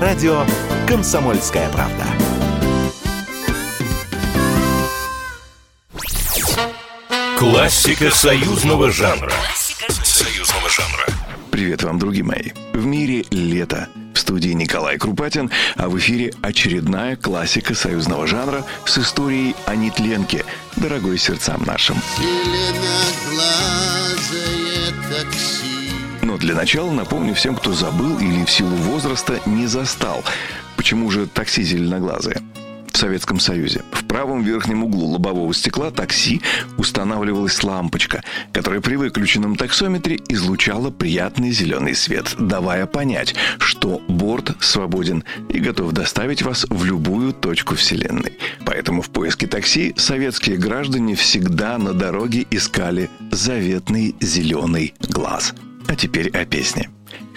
на радио «Комсомольская правда». Классика союзного жанра. Привет вам, други мои. В мире лето. В студии Николай Крупатин, а в эфире очередная классика союзного жанра с историей о нетленке, дорогой сердцам нашим. Зеленоглазое такси. Но для начала напомню всем, кто забыл или в силу возраста не застал. Почему же такси зеленоглазое? В Советском Союзе в правом верхнем углу лобового стекла такси устанавливалась лампочка, которая при выключенном таксометре излучала приятный зеленый свет, давая понять, что борт свободен и готов доставить вас в любую точку вселенной. Поэтому в поиске такси советские граждане всегда на дороге искали заветный зеленый глаз. А теперь о песне.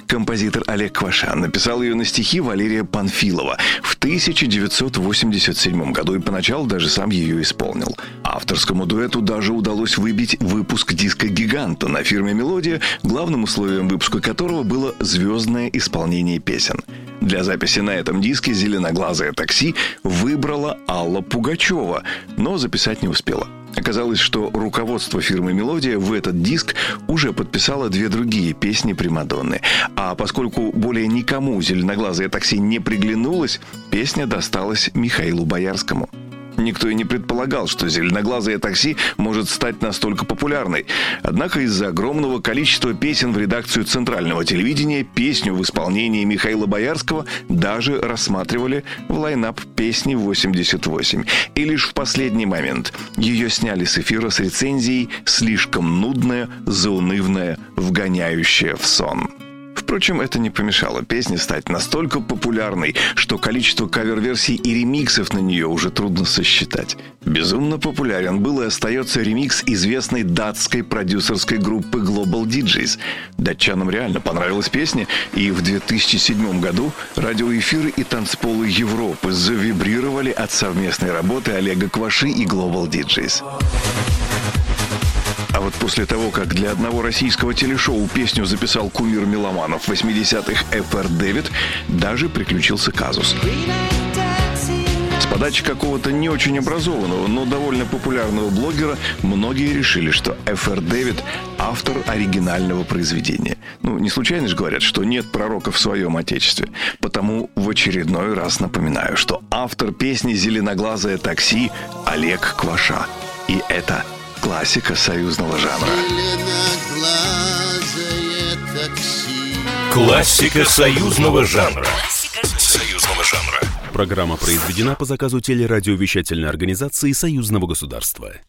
Композитор Олег Квашан написал ее на стихи Валерия Панфилова в 1987 году и поначалу даже сам ее исполнил. Авторскому дуэту даже удалось выбить выпуск диска «Гиганта» на фирме «Мелодия», главным условием выпуска которого было звездное исполнение песен. Для записи на этом диске «Зеленоглазое такси» выбрала Алла Пугачева, но записать не успела. Оказалось, что руководство фирмы «Мелодия» в этот диск уже подписало две другие песни «Примадонны». А поскольку более никому «Зеленоглазое такси» не приглянулось, песня досталась Михаилу Боярскому. Никто и не предполагал, что «Зеленоглазое такси» может стать настолько популярной. Однако из-за огромного количества песен в редакцию Центрального телевидения песню в исполнении Михаила Боярского даже рассматривали в лайнап «Песни 88». И лишь в последний момент ее сняли с эфира с рецензией «Слишком нудная, заунывная, вгоняющая в сон». Впрочем, это не помешало песне стать настолько популярной, что количество кавер-версий и ремиксов на нее уже трудно сосчитать. Безумно популярен был и остается ремикс известной датской продюсерской группы Global DJs. Датчанам реально понравилась песня, и в 2007 году радиоэфиры и танцполы Европы завибрировали от совместной работы Олега Кваши и Global DJs. А вот после того, как для одного российского телешоу песню записал кумир меломанов 80-х Ф.Р. Дэвид, даже приключился казус. С подачи какого-то не очень образованного, но довольно популярного блогера многие решили, что Ф.Р. Дэвид – автор оригинального произведения. Ну, не случайно же говорят, что нет пророка в своем отечестве. Потому в очередной раз напоминаю, что автор песни «Зеленоглазое такси» – Олег Кваша. И это классика союзного жанра. Классика союзного жанра. Программа произведена по заказу телерадиовещательной организации Союзного государства.